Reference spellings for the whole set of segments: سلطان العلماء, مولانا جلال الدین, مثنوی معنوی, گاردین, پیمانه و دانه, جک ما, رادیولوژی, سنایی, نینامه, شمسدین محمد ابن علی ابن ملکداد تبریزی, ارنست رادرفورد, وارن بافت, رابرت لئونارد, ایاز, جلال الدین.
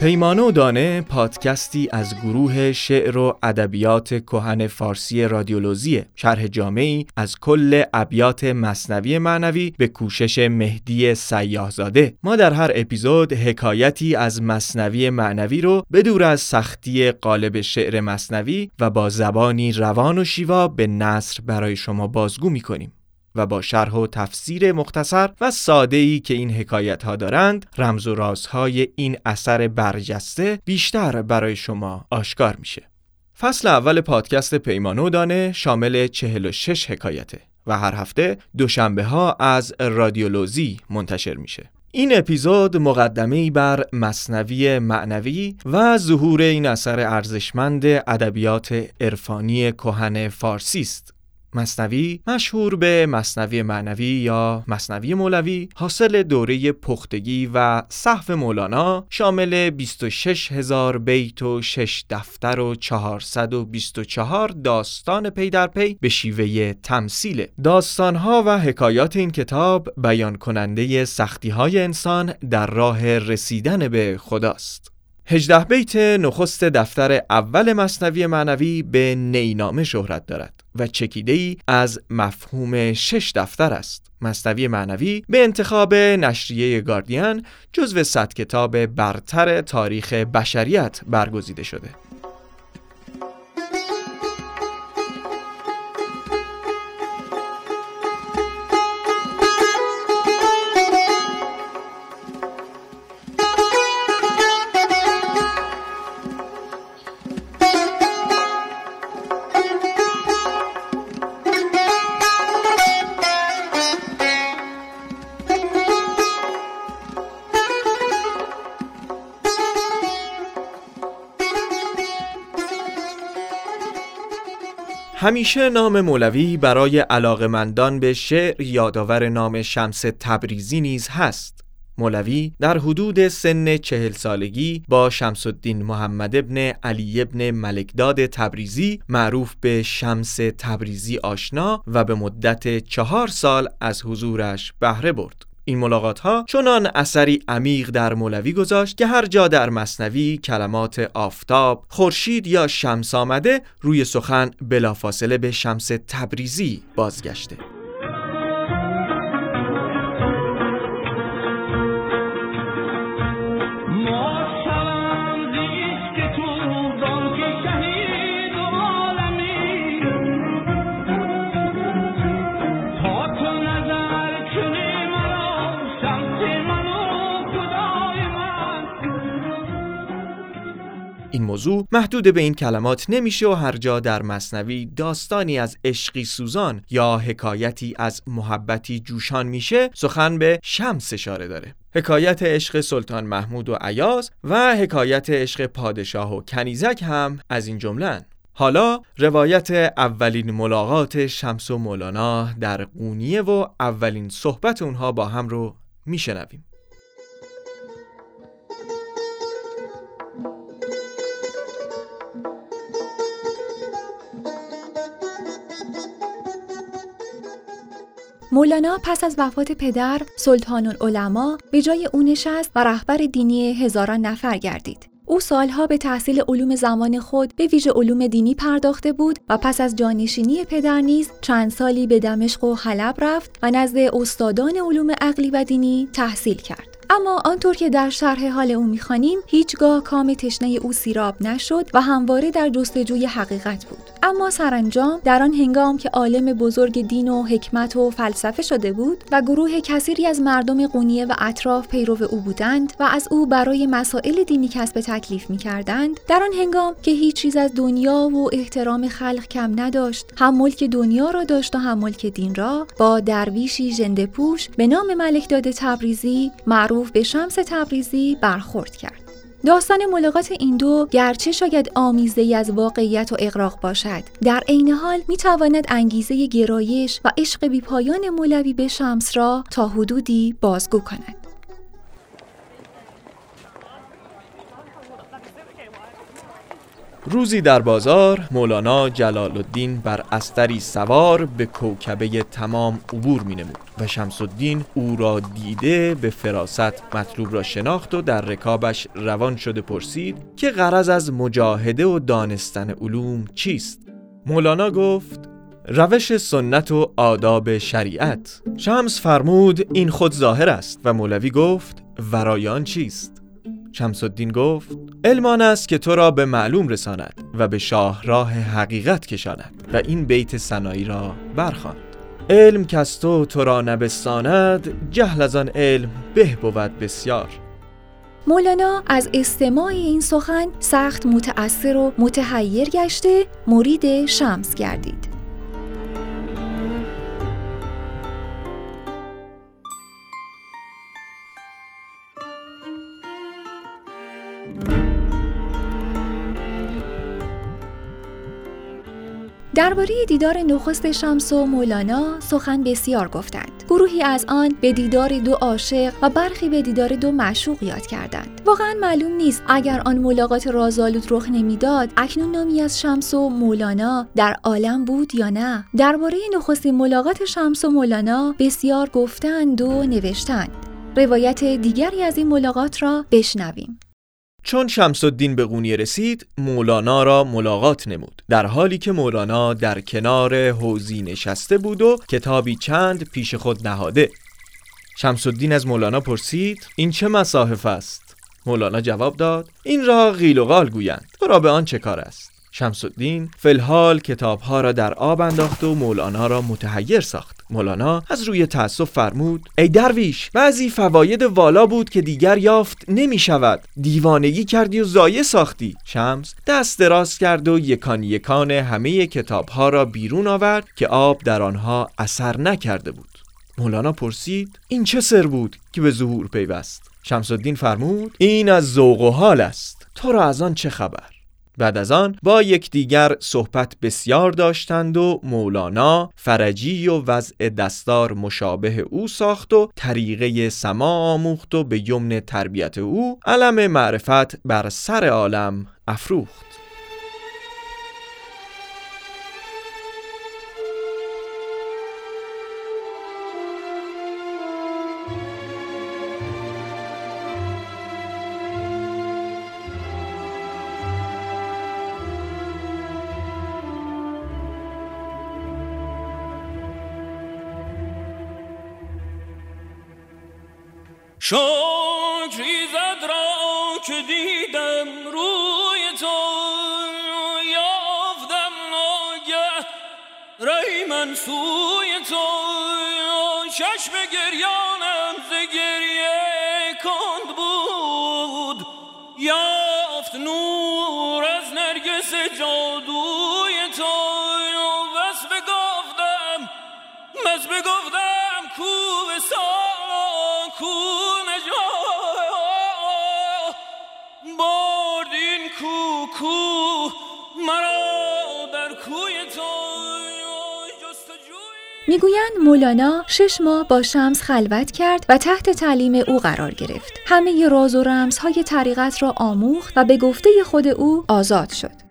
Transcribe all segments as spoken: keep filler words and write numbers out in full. پیمانه و دانه پادکستی از گروه شعر و ادبیات کهن فارسی رادیولوژی، شرح جامعی از کل ابیات مثنوی معنوی به کوشش مهدی سیاه‌زاده. ما در هر اپیزود حکایتی از مثنوی معنوی رو بدور از سختی قالب شعر مثنوی و با زبانی روان و شیوا به نثر برای شما بازگو می‌کنیم و با شرح و تفسیر مختصر و ساده‌ای که این حکایت‌ها دارند، رمز و رازهای این اثر برجسته بیشتر برای شما آشکار میشه. فصل اول پادکست پیمانه و دانه شامل چهل و شش حکایته و هر هفته دوشنبه‌ها از رادیولوژی منتشر میشه. این اپیزود مقدمه‌ای بر مثنوی معنوی و ظهور این اثر ارزشمند ادبیات عرفانی کهن فارسی است. مثنوی مشهور به مثنوی معنوی یا مثنوی مولوی، حاصل دوره پختگی و سحو مولانا، شامل بیست و شش هزار بیت و شش دفتر و چهارصد و بیست و چهار داستان پی در پی به شیوه تمثیل. داستان‌ها و حکایات این کتاب بیان کننده سختی‌های انسان در راه رسیدن به خداست. هجده بیت نخست دفتر اول مثنوی معنوی به نینامه شهرت دارد و چکیده‌ای از مفهوم شش دفتر است. مثنوی معنوی به انتخاب نشریه گاردین جزو صد کتاب برتر تاریخ بشریت برگزیده شده. همیشه نام مولوی برای علاقه‌مندان به شعر یادآور نام شمس تبریزی نیز هست. مولوی در حدود سن چهل سالگی با شمسدین محمد ابن علی ابن ملکداد تبریزی معروف به شمس تبریزی آشنا و به مدت چهار سال از حضورش بهره برد. این ملاقات‌ها چنان اثری عمیق در مولوی گذاشت که هر جا در مثنوی کلمات آفتاب، خورشید یا شمس آمده، روی سخن بلافاصله به شمس تبریزی بازگشته. این موضوع محدود به این کلمات نمیشه و هر جا در مثنوی داستانی از عشقی سوزان یا حکایتی از محبتی جوشان میشه، سخن به شمس اشاره داره. حکایت عشق سلطان محمود و ایاز و حکایت عشق پادشاه و کنیزک هم از این جمله‌اند. حالا روایت اولین ملاقات شمس و مولانا در قونیه و اولین صحبت اونها با هم رو میشنویم. مولانا پس از وفات پدر سلطان العلماء به جای او نشست و رهبر دینی هزاران نفر گردید. او سالها به تحصیل علوم زمان خود به ویژه علوم دینی پرداخته بود و پس از جانشینی پدر نیز چند سالی به دمشق و حلب رفت و نزد استادان علوم عقلی و دینی تحصیل کرد. اما آنطور که در شرح حال او می‌خوانیم، هیچگاه کام تشنه او سیراب نشد و همواره در جستجوی حقیقت بود. اما سرانجام در آن هنگام که عالم بزرگ دین و حکمت و فلسفه شده بود و گروه کثیری از مردم قونیه و اطراف پیرو او بودند و از او برای مسائل دینی کسب تکلیف می‌کردند، در آن هنگام که هیچ چیز از دنیا و احترام خلق کم نداشت، هم ملک دنیا را داشت و هم ملک دین را، با درویشی ژنده‌پوش به نام ملکداد تبریزی معروف به شمس تبریزی برخورد کرد. داستان ملاقات این دو گرچه شاید آمیزه‌ای از واقعیت و اغراق باشد، در عین حال میتواند انگیزه گرایش و عشق بیپایان مولوی به شمس را تا حدودی بازگو کند. روزی در بازار مولانا جلال الدین بر استری سوار به کوکبه تمام عبور می نمود و شمسدین او را دیده به فراست مطلوب را شناخت و در رکابش روان شده پرسید که غرض از مجاهده و دانستن علوم چیست؟ مولانا گفت روش سنت و آداب شریعت. شمس فرمود این خود ظاهر است و مولوی گفت ورایان چیست؟ شمسدین گفت علم آن است که تو را به معلوم رساند و به شاهراه حقیقت کشاند و این بیت سنایی را برخواند علم کس تو تو را نبستاند جهل از آن علم به بود بسیار. مولانا از استماع این سخن سخت متأثر و متحیر گشته مرید شمس گردید. درباره دیدار نخست شمس و مولانا سخن بسیار گفتند. گروهی از آن به دیدار دو عاشق و برخی به دیدار دو معشوق یاد کردند. واقعا معلوم نیست اگر آن ملاقات رازآلود رخ نمیداد اکنون نامی از شمس و مولانا در عالم بود یا نه. درباره نخستین ملاقات شمس و مولانا بسیار گفتند و نوشتند. روایت دیگری از این ملاقات را بشنویم. چون شمسدین به قونیه رسید، مولانا را ملاقات نمود، در حالی که مولانا در کنار حوضی نشسته بود و کتابی چند پیش خود نهاده. شمسدین از مولانا پرسید: این چه مساحف است؟ مولانا جواب داد: این را قیل و قال گویند، تو را به آن چه کار است؟ شمسدین فی الحال کتاب‌ها را در آب انداخت و مولانا را متحیر ساخت. مولانا از روی تأسف فرمود: ای درویش، بعضی فواید والا بود که دیگر یافت نمی شود، دیوانگی کردی و ضایع ساختی. شمس دست دراز کرد و یکان یکان همه کتاب‌ها را بیرون آورد که آب در آنها اثر نکرده بود. مولانا پرسید: این چه سر بود که به ظهور پیوست؟ شمسدین فرمود: این از ذوق و حال است، تو را از آن چه خبر؟ بعد از آن با یکدیگر صحبت بسیار داشتند و مولانا فرجی و وضع دستار مشابه او ساخت و طریقه سماع آموخت و به یمن تربیت او علم معرفت بر سر عالم افروخت. شکری زد را که دیدم روی تو، یافتم ناگه رای من سوی تو، چشم گریانم ز گریه کند بود، یافت نور از نرگس جادوی تو، بس بگفتم بس بگفتم کوه سارا کو میگویند مولانا شش ماه با شمس خلوت کرد و تحت تعلیم او قرار گرفت. همه ی راز و رمزهای طریقت را آموخت و به گفته خود او آزاد شد.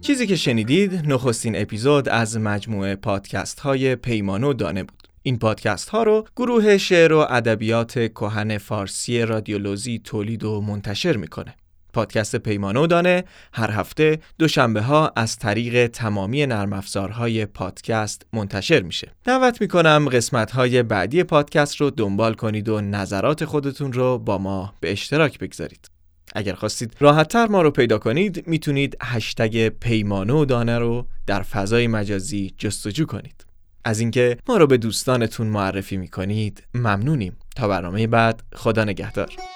چیزی که شنیدید نخستین اپیزود از مجموعه پادکست های پیمانه و دانه بود. این پادکست ها رو گروه شعر و ادبیات کهن فارسی رادیولوژی تولید و منتشر میکنه. پادکست پیمانه و دانه هر هفته دوشنبه ها از طریق تمامی نرم افزارهای پادکست منتشر میشه. دعوت میکنم قسمت های بعدی پادکست رو دنبال کنید و نظرات خودتون رو با ما به اشتراک بگذارید. اگر خواستید راحت‌تر ما رو پیدا کنید میتونید هشتگ پیمانه و دانه رو در فضای مجازی جستجو کنید. از اینکه ما رو به دوستانتون معرفی میکنید ممنونیم. تا برنامه بعد، خدا نگهدار.